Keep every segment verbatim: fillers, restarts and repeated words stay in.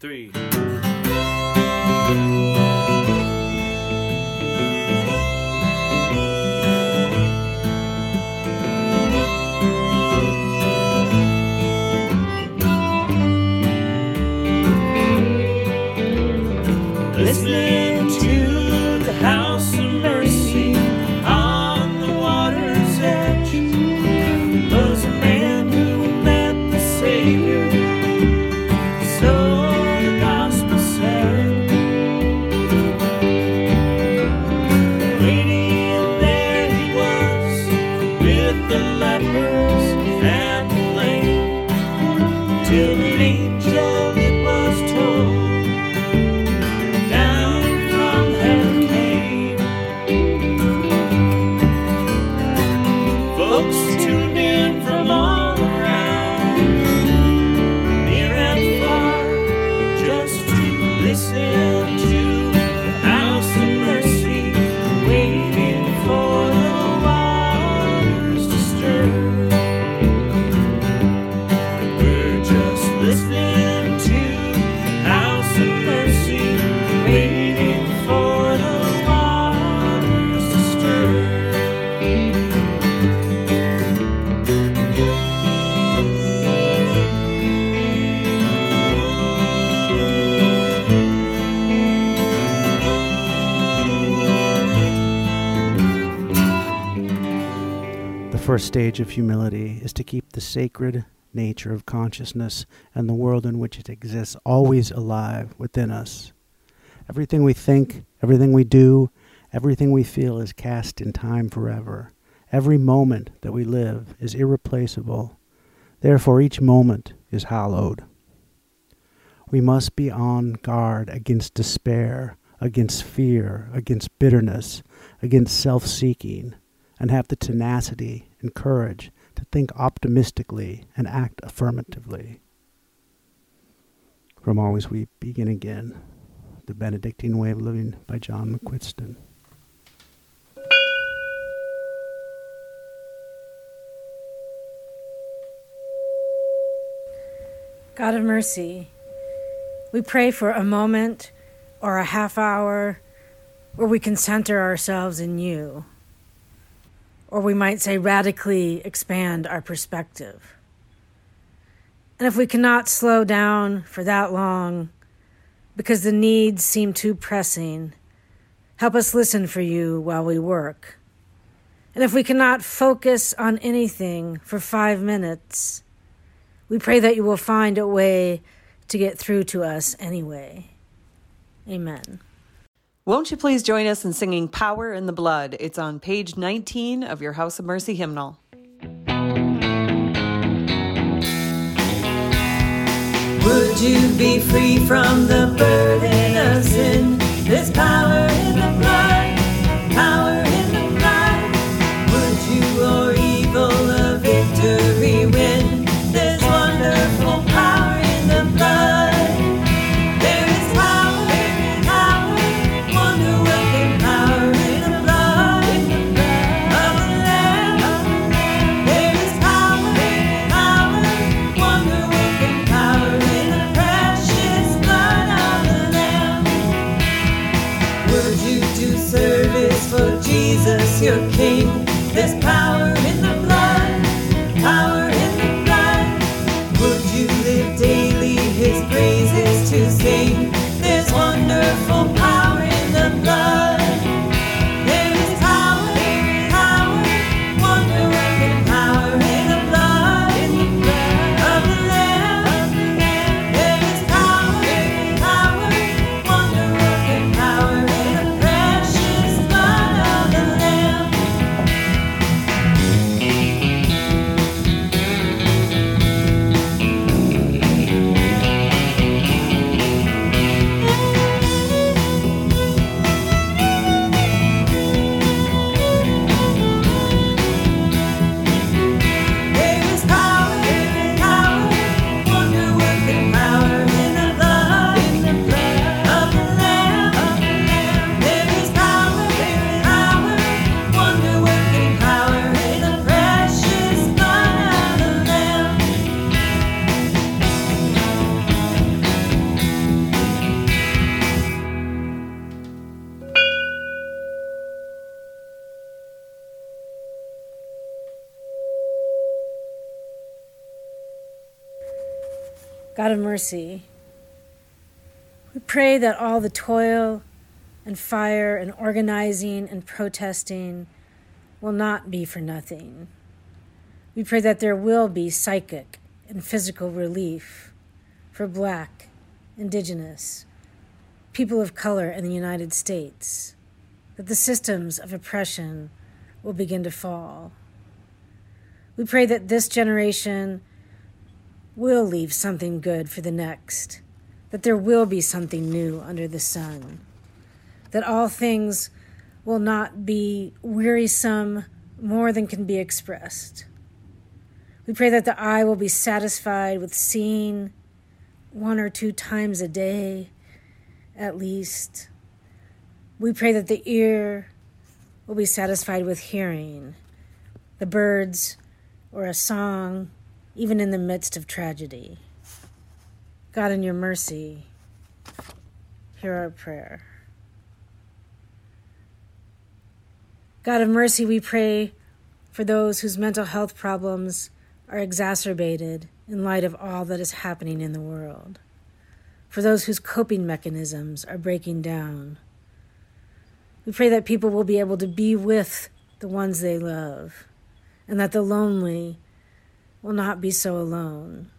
three. Listening to the House of Mercy on the water's edge was a man who met the Savior, so the gospel said. Waiting there he was with the lepers and the lame, till an angel it was told. The first stage of humility is to keep the sacred nature of consciousness and the world in which it exists always alive within us. Everything we think, everything we do, everything we feel is cast in time forever. Every moment that we live is irreplaceable. Therefore, each moment is hallowed. We must be on guard against despair, against fear, against bitterness, against self-seeking, and have the tenacity and courage to think optimistically and act affirmatively. From Always We Begin Again, The Benedictine Way of Living by John McQuiston. God of mercy, we pray for a moment or a half hour where we can center ourselves in you. Or we might say radically expand our perspective. And if we cannot slow down for that long, because the needs seem too pressing, help us listen for you while we work. And if we cannot focus on anything for five minutes, we pray that you will find a way to get through to us anyway. Amen. Won't you please join us in singing Power in the Blood? It's on page nineteen of your House of Mercy hymnal. Would you be free from the burden of sin? There's power in the blood, power in the blood. Would you o'er evil a victory win? There's wonderful power in the blood. Your King, there's power in the blood, power in the blood. Would you live daily His praises to sing? There's wonderful power in the blood. God of mercy, we pray that all the toil and fire and organizing and protesting will not be for nothing. We pray that there will be psychic and physical relief for Black, Indigenous, people of color in the United States, that the systems of oppression will begin to fall. We pray that this generation will leave something good for the next, that there will be something new under the sun, that all things will not be wearisome more than can be expressed. We pray that the eye will be satisfied with seeing one or two times a day, at least. We pray that the ear will be satisfied with hearing the birds or a song, even in the midst of tragedy. God, in your mercy, hear our prayer. God of mercy, we pray for those whose mental health problems are exacerbated in light of all that is happening in the world, for those whose coping mechanisms are breaking down. We pray that people will be able to be with the ones they love, and that the lonely will not be so alone.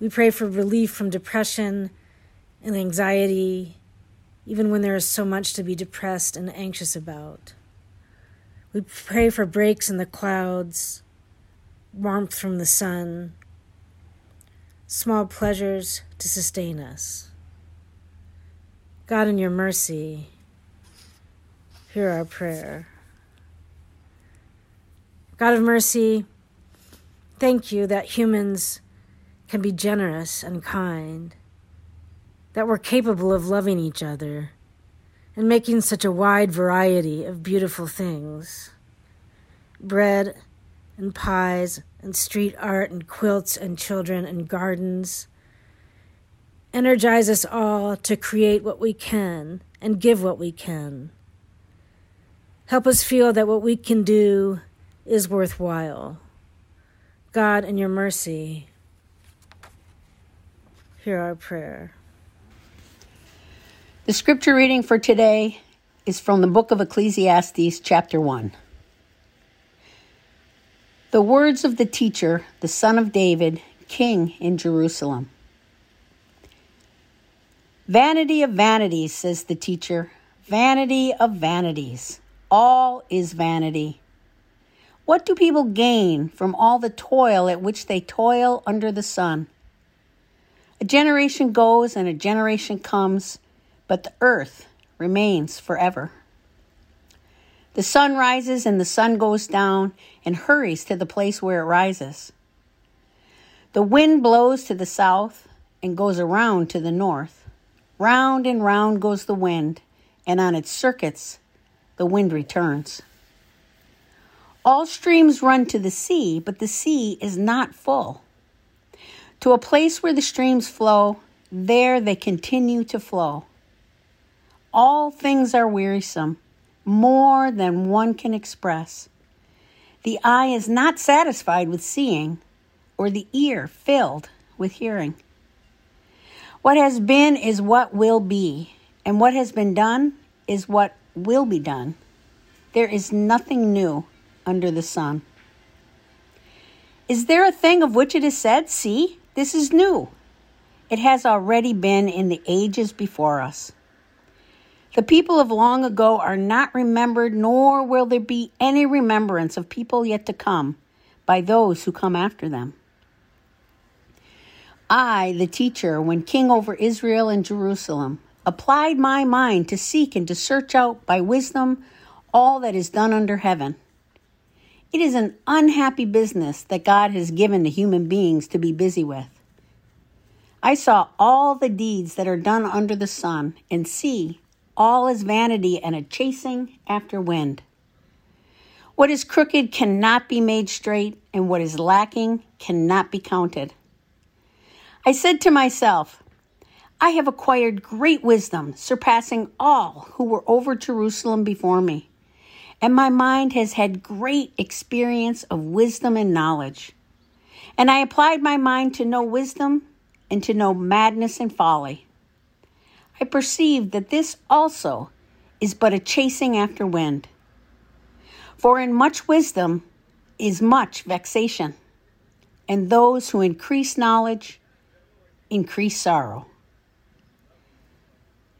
We pray for relief from depression and anxiety, even when there is so much to be depressed and anxious about. We pray for breaks in the clouds, warmth from the sun, small pleasures to sustain us. God, in your mercy, hear our prayer. God of mercy, thank you that humans can be generous and kind, that we're capable of loving each other and making such a wide variety of beautiful things. Bread and pies and street art and quilts and children and gardens. Energize us all to create what we can and give what we can. Help us feel that what we can do is worthwhile. God, in your mercy, hear our prayer. The scripture reading for today is from the book of Ecclesiastes, chapter one. The words of the teacher, the son of David, king in Jerusalem. Vanity of vanities, says the teacher, vanity of vanities. All is vanity. What do people gain from all the toil at which they toil under the sun? A generation goes and a generation comes, but the earth remains forever. The sun rises and the sun goes down and hurries to the place where it rises. The wind blows to the south and goes around to the north. Round and round goes the wind, and on its circuits the wind returns. All streams run to the sea, but the sea is not full. To a place where the streams flow, there they continue to flow. All things are wearisome, more than one can express. The eye is not satisfied with seeing, or the ear filled with hearing. What has been is what will be, and what has been done is what will be done. There is nothing new under the sun. Is there a thing of which it is said, see, this is new? It has already been in the ages before us. The people of long ago are not remembered, nor will there be any remembrance of people yet to come by those who come after them. I, the teacher, when king over Israel and Jerusalem, applied my mind to seek and to search out by wisdom all that is done under heaven. It is an unhappy business that God has given to human beings to be busy with. I saw all the deeds that are done under the sun, and see, all is vanity and a chasing after wind. What is crooked cannot be made straight, and what is lacking cannot be counted. I said to myself, I have acquired great wisdom, surpassing all who were over Jerusalem before me, and my mind has had great experience of wisdom and knowledge. And I applied my mind to know wisdom and to know madness and folly. I perceive that this also is but a chasing after wind. For in much wisdom is much vexation, and those who increase knowledge increase sorrow.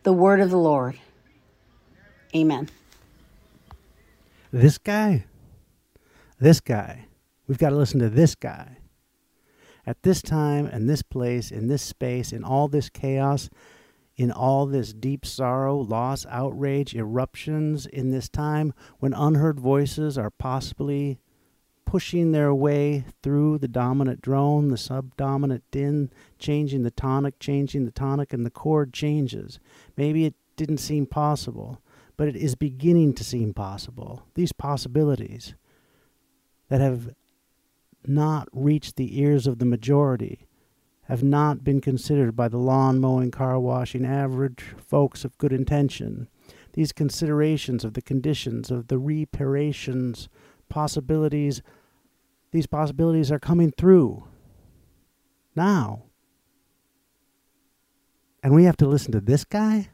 The word of the Lord. Amen. This guy, this guy, we've got to listen to this guy. At this time, in this place, in this space, in all this chaos, in all this deep sorrow, loss, outrage, eruptions, in this time when unheard voices are possibly pushing their way through the dominant drone, the subdominant din, changing the tonic, changing the tonic, and the chord changes. Maybe it didn't seem possible, but it is beginning to seem possible. These possibilities that have not reached the ears of the majority, have not been considered by the lawn mowing, car washing, average folks of good intention. These considerations of the conditions, of the reparations, possibilities, these possibilities are coming through now. And we have to listen to this guy?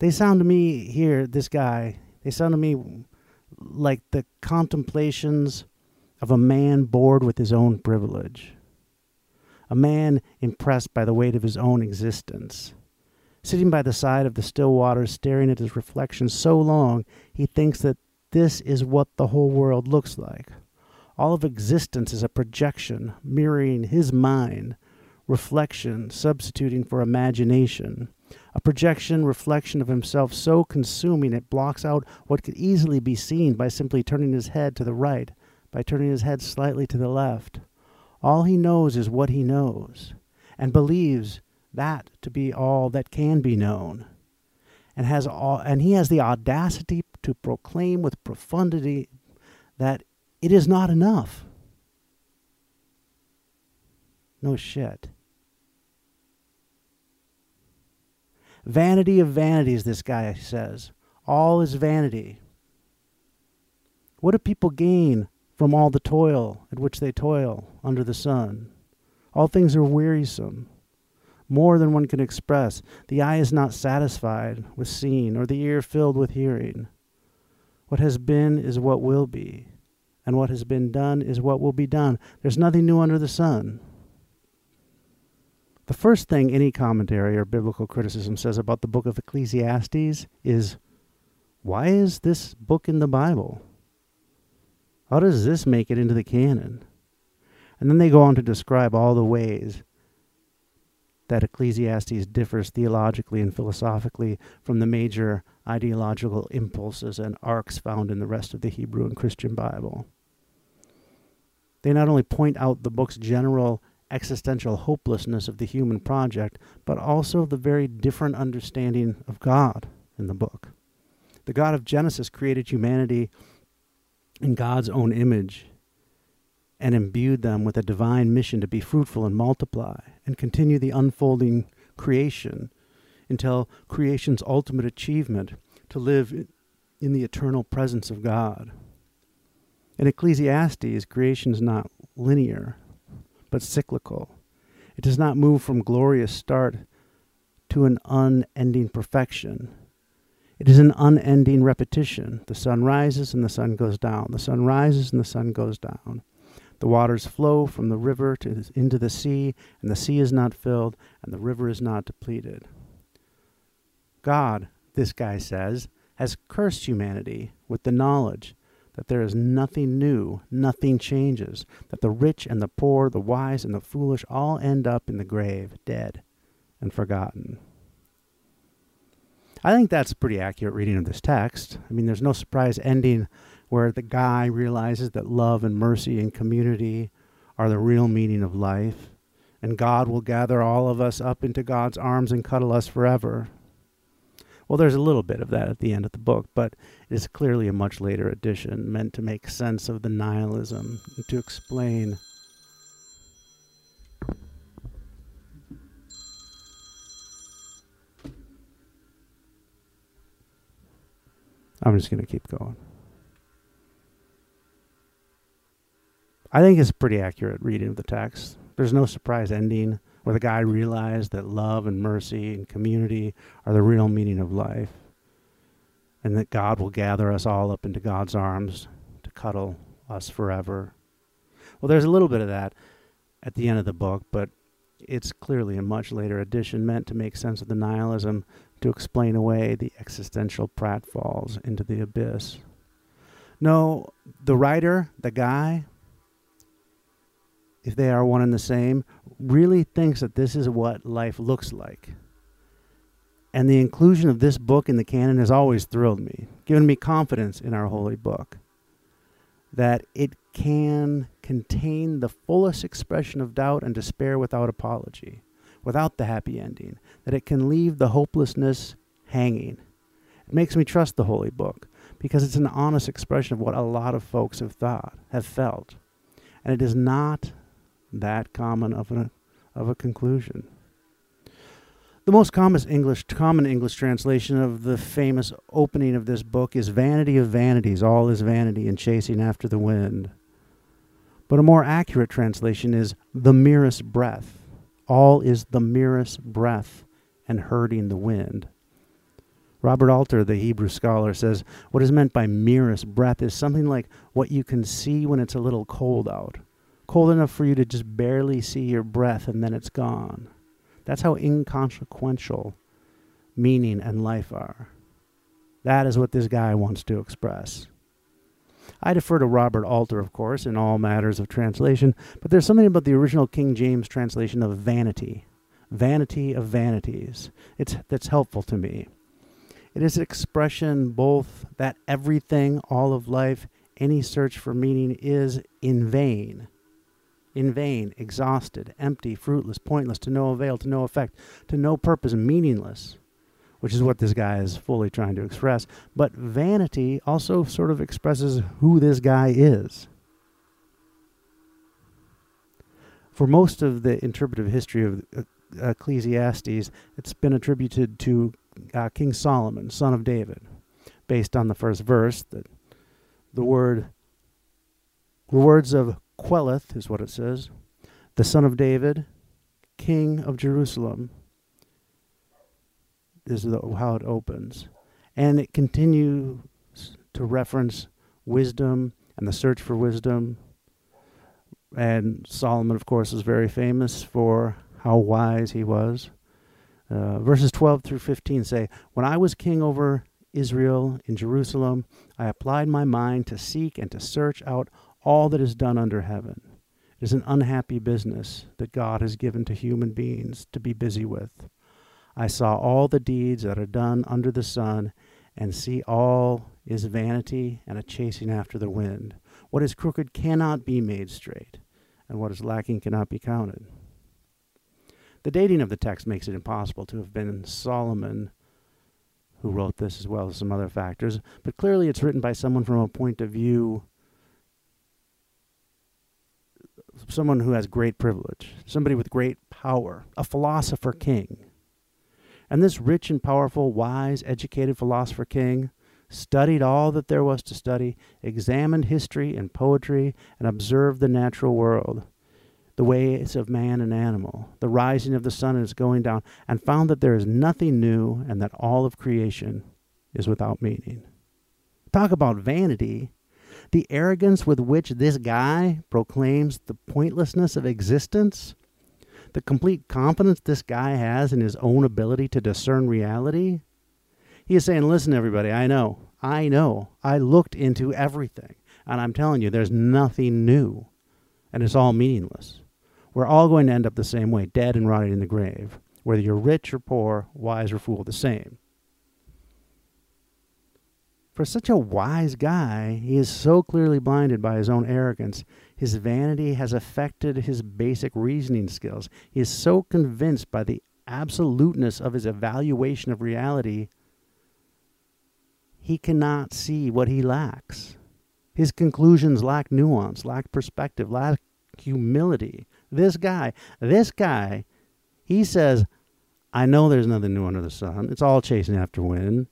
They sound to me here, this guy, they sound to me like the contemplations of a man bored with his own privilege, a man impressed by the weight of his own existence, sitting by the side of the still waters, staring at his reflection so long he thinks that this is what the whole world looks like. All of existence is a projection, mirroring his mind, reflection substituting for imagination. A projection, reflection of himself so consuming it blocks out what could easily be seen by simply turning his head to the right, by turning his head slightly to the left. All he knows is what he knows, and believes that to be all that can be known, and has all, and he has the audacity to proclaim with profundity that it is not enough. No shit. Vanity of vanities, this guy says. All is vanity. What do people gain from all the toil at which they toil under the sun? All things are wearisome, more than one can express. The eye is not satisfied with seeing, or the ear filled with hearing. What has been is what will be, and what has been done is what will be done. There's nothing new under the sun. The first thing any commentary or biblical criticism says about the book of Ecclesiastes is, why is this book in the Bible? How does this make it into the canon? And then they go on to describe all the ways that Ecclesiastes differs theologically and philosophically from the major ideological impulses and arcs found in the rest of the Hebrew and Christian Bible. They not only point out the book's general existential hopelessness of the human project, but also the very different understanding of God in the book. The God of Genesis created humanity in God's own image and imbued them with a divine mission to be fruitful and multiply and continue the unfolding creation until creation's ultimate achievement, to live in the eternal presence of God. In Ecclesiastes, creation is not linear, but cyclical. It does not move from glorious start to an unending perfection. It is an unending repetition. The sun rises and the sun goes down. The sun rises and the sun goes down. The waters flow from the river to, into the sea, and the sea is not filled, and the river is not depleted. God, this guy says, has cursed humanity with the knowledge that there is nothing new, nothing changes, that the rich and the poor, the wise and the foolish all end up in the grave, dead and forgotten. I think that's a pretty accurate reading of this text. I mean, there's no surprise ending where the guy realizes that love and mercy and community are the real meaning of life, and God will gather all of us up into God's arms and cuddle us forever. Well, there's a little bit of that at the end of the book, but it is clearly a much later addition, meant to make sense of the nihilism, and to explain I'm just going to keep going. I think it's a pretty accurate reading of the text. There's no surprise ending where the guy realized that love and mercy and community are the real meaning of life, and that God will gather us all up into God's arms to cuddle us forever. Well, there's a little bit of that at the end of the book, but it's clearly a much later addition meant to make sense of the nihilism, to explain away the existential pratfalls into the abyss. No, the writer, the guy, if they are one and the same, really thinks that this is what life looks like. And the inclusion of this book in the canon has always thrilled me, given me confidence in our holy book, that it can contain the fullest expression of doubt and despair without apology, without the happy ending, that it can leave the hopelessness hanging. It makes me trust the holy book, because it's an honest expression of what a lot of folks have thought, have felt. And it is not that common of a, of a conclusion. The most common English, common English translation of the famous opening of this book is vanity of vanities, all is vanity and chasing after the wind. But a more accurate translation is the merest breath, all is the merest breath and hurting the wind. Robert Alter, the Hebrew scholar, says what is meant by merest breath is something like what you can see when it's a little cold out, cold enough for you to just barely see your breath and then it's gone. That's how inconsequential meaning and life are. That is what this guy wants to express. I defer to Robert Alter, of course, in all matters of translation, but there's something about the original King James translation of vanity, vanity of vanities, it's, that's helpful to me. It is an expression both that everything, all of life, any search for meaning is in vain. In vain, exhausted, empty, fruitless, pointless, to no avail, to no effect, to no purpose, meaningless, which is what this guy is fully trying to express. But vanity also sort of expresses who this guy is. For most of the interpretive history of Ecclesiastes, it's been attributed to uh, King Solomon, son of David, based on the first verse, that the word, the words of Qoheleth is what it says, the son of David, king of Jerusalem, is the, how it opens. And it continues to reference wisdom and the search for wisdom. And Solomon, of course, is very famous for how wise he was. Uh, verses twelve through fifteen say, when I was king over Israel in Jerusalem, I applied my mind to seek and to search out all that is done under heaven. It is an unhappy business that God has given to human beings to be busy with. I saw all the deeds that are done under the sun, and see all is vanity and a chasing after the wind. What is crooked cannot be made straight, and what is lacking cannot be counted. The dating of the text makes it impossible to have been Solomon who wrote this, as well as some other factors, but clearly it's written by someone from a point of view, someone who has great privilege, somebody with great power, a philosopher king. And this rich and powerful, wise, educated philosopher king studied all that there was to study, examined history and poetry, and observed the natural world, the ways of man and animal, the rising of the sun and its going down, and found that there is nothing new and that all of creation is without meaning. Talk about vanity. The arrogance with which this guy proclaims the pointlessness of existence, the complete confidence this guy has in his own ability to discern reality. He is saying, listen, everybody, I know, I know, I looked into everything, and I'm telling you, there's nothing new, and it's all meaningless. We're all going to end up the same way, dead and rotting in the grave, whether you're rich or poor, wise or fool, the same. For such a wise guy, he is so clearly blinded by his own arrogance. His vanity has affected his basic reasoning skills. He is so convinced by the absoluteness of his evaluation of reality, he cannot see what he lacks. His conclusions lack nuance, lack perspective, lack humility. This guy, this guy, he says, I know there's nothing new under the sun. It's all chasing after wind.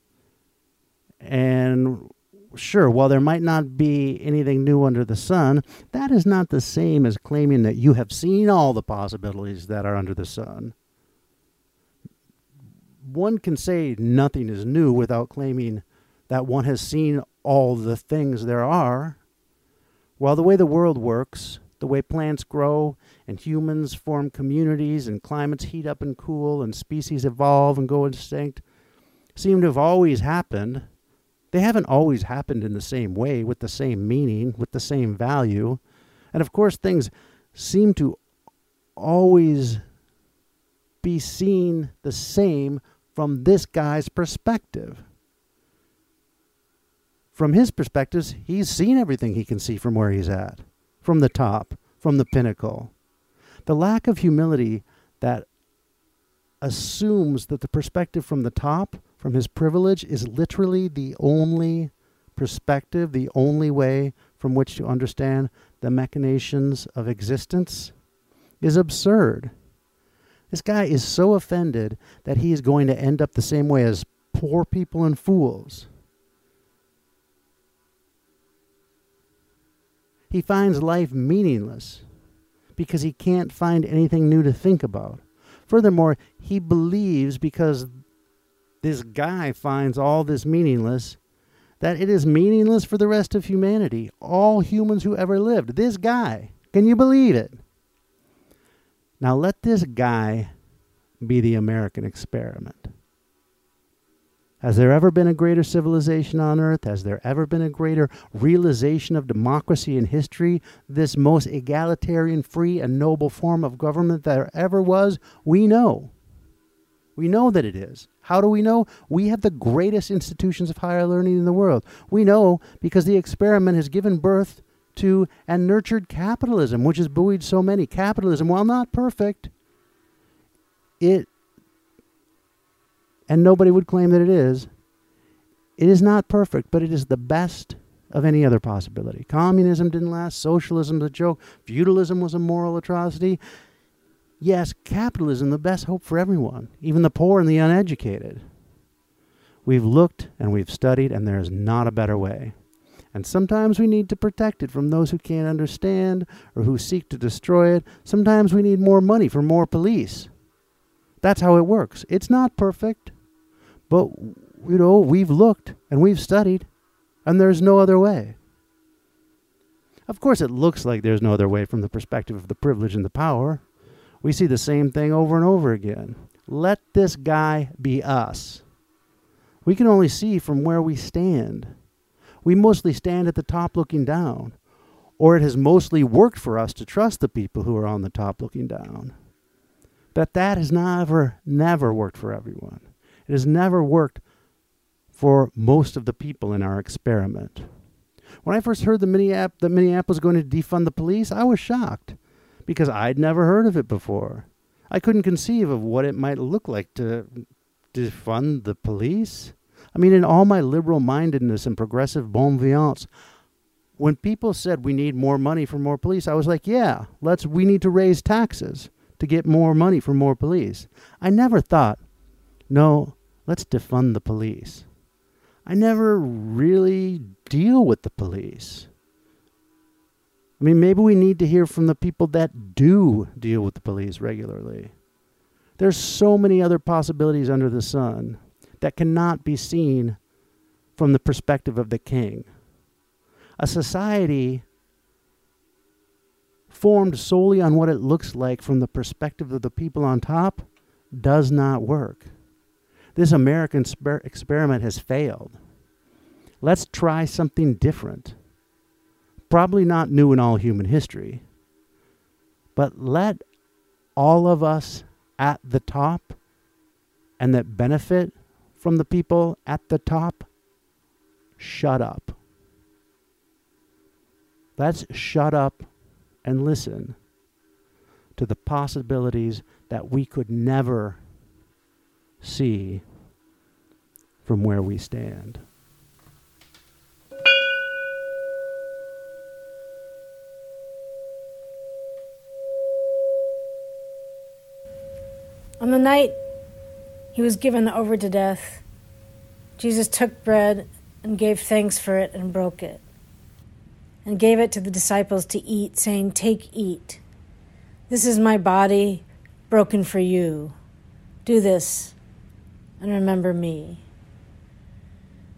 And sure, while there might not be anything new under the sun, that is not the same as claiming that you have seen all the possibilities that are under the sun. One can say nothing is new without claiming that one has seen all the things there are. While the way the world works, the way plants grow and humans form communities and climates heat up and cool and species evolve and go extinct seem to have always happened, they haven't always happened in the same way, with the same meaning, with the same value. And of course, things seem to always be seen the same from this guy's perspective. From his perspectives, he's seen everything he can see from where he's at, from the top, from the pinnacle. The lack of humility that assumes that the perspective from the top, from his privilege, is literally the only perspective, the only way from which to understand the machinations of existence, is absurd. This guy is so offended that he is going to end up the same way as poor people and fools. He finds life meaningless because he can't find anything new to think about. Furthermore, he believes, because this guy finds all this meaningless, that it is meaningless for the rest of humanity, all humans who ever lived. This guy, can you believe it? Now let this guy be the American experiment. Has there ever been a greater civilization on earth? Has there ever been a greater realization of democracy in history? This most egalitarian, free, and noble form of government there ever was? We know. We know that it is. How do we know? We have the greatest institutions of higher learning in the world. We know because the experiment has given birth to and nurtured capitalism, which has buoyed so many. Capitalism, while not perfect, it, and nobody would claim that it is, it is not perfect, but it is the best of any other possibility. Communism didn't last. Socialism's a joke. Feudalism was a moral atrocity. Yes, capitalism, the best hope for everyone, even the poor and the uneducated. We've looked and we've studied, and there is not a better way. And sometimes we need to protect it from those who can't understand or who seek to destroy it. Sometimes we need more money for more police. That's how it works. It's not perfect, but, you know, we've looked and we've studied, and there's no other way. Of course, it looks like there's no other way from the perspective of the privilege and the power. We see the same thing over and over again. Let this guy be us. We can only see from where we stand. We mostly stand at the top looking down, or it has mostly worked for us to trust the people who are on the top looking down. But that has never, never worked for everyone. It has never worked for most of the people in our experiment. When I first heard the Minneap- that Minneapolis was going to defund the police, I was shocked because I'd never heard of it before. I couldn't conceive of what it might look like to defund the police. I mean, in all my liberal-mindedness and progressive bon vivance, when people said we need more money for more police, I was like, yeah, let's. we need to raise taxes to get more money for more police. I never thought, no, let's defund the police. I never really deal with the police. I mean, maybe we need to hear from the people that do deal with the police regularly. There's so many other possibilities under the sun that cannot be seen from the perspective of the king. A society formed solely on what it looks like from the perspective of the people on top does not work. This American sper- experiment has failed. Let's try something different. Probably not new in all human history, but let all of us at the top and that benefit from the people at the top, shut up. Let's shut up and listen to the possibilities that we could never see from where we stand. On the night he was given over to death, Jesus took bread and gave thanks for it and broke it, and gave it to the disciples to eat, saying, "Take, eat. This is my body broken for you. Do this and remember me."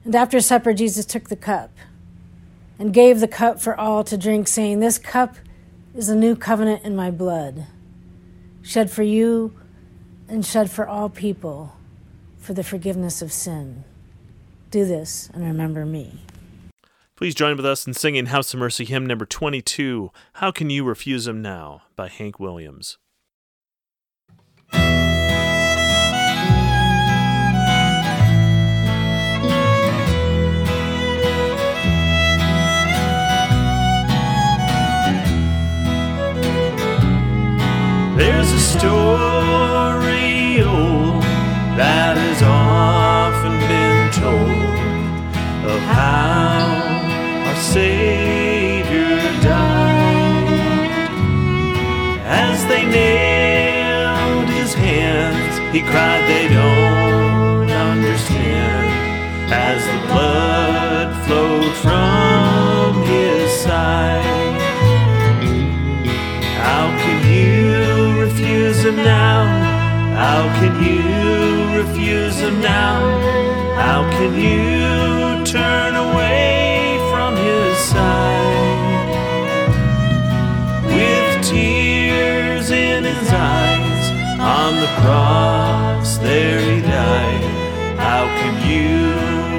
And after supper, Jesus took the cup and gave the cup for all to drink, saying, "This cup is the new covenant in my blood, shed for you and shed for all people for the forgiveness of sin. Do this and remember me." Please join with us in singing House of Mercy hymn number twenty-two, "How Can You Refuse Him Now?" by Hank Williams. There's a story old that has often been told of how Savior died. As they nailed his hands, he cried, "They don't understand." As the blood flowed from his side, how can you refuse him now? How can you refuse him now? How can you turn away side? With tears in his eyes, on the cross there he died. How can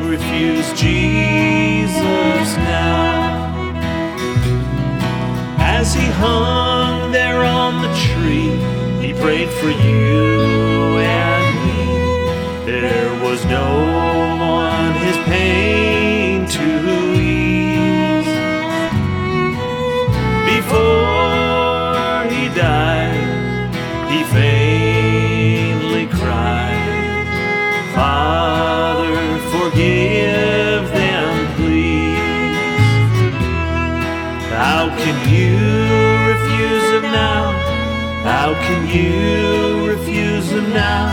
you refuse Jesus now? As he hung there on the tree, he prayed for you and me. There was no one his pain to before he died, he faintly cried, "Father, forgive them, please." How can you refuse him now? How can you refuse him now?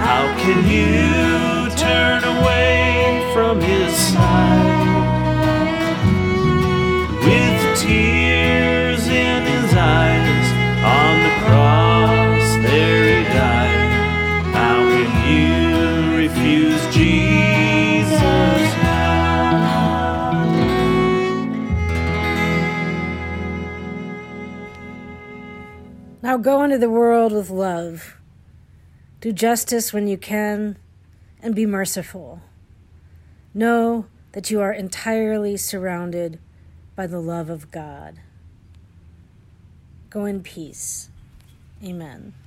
How can you turn away from his side? With tears eyes, on the cross there he died. How can you refuse Jesus now? Now go into the world with love. Do justice when you can, and be merciful. Know that you are entirely surrounded by the love of God. Go in peace. Amen.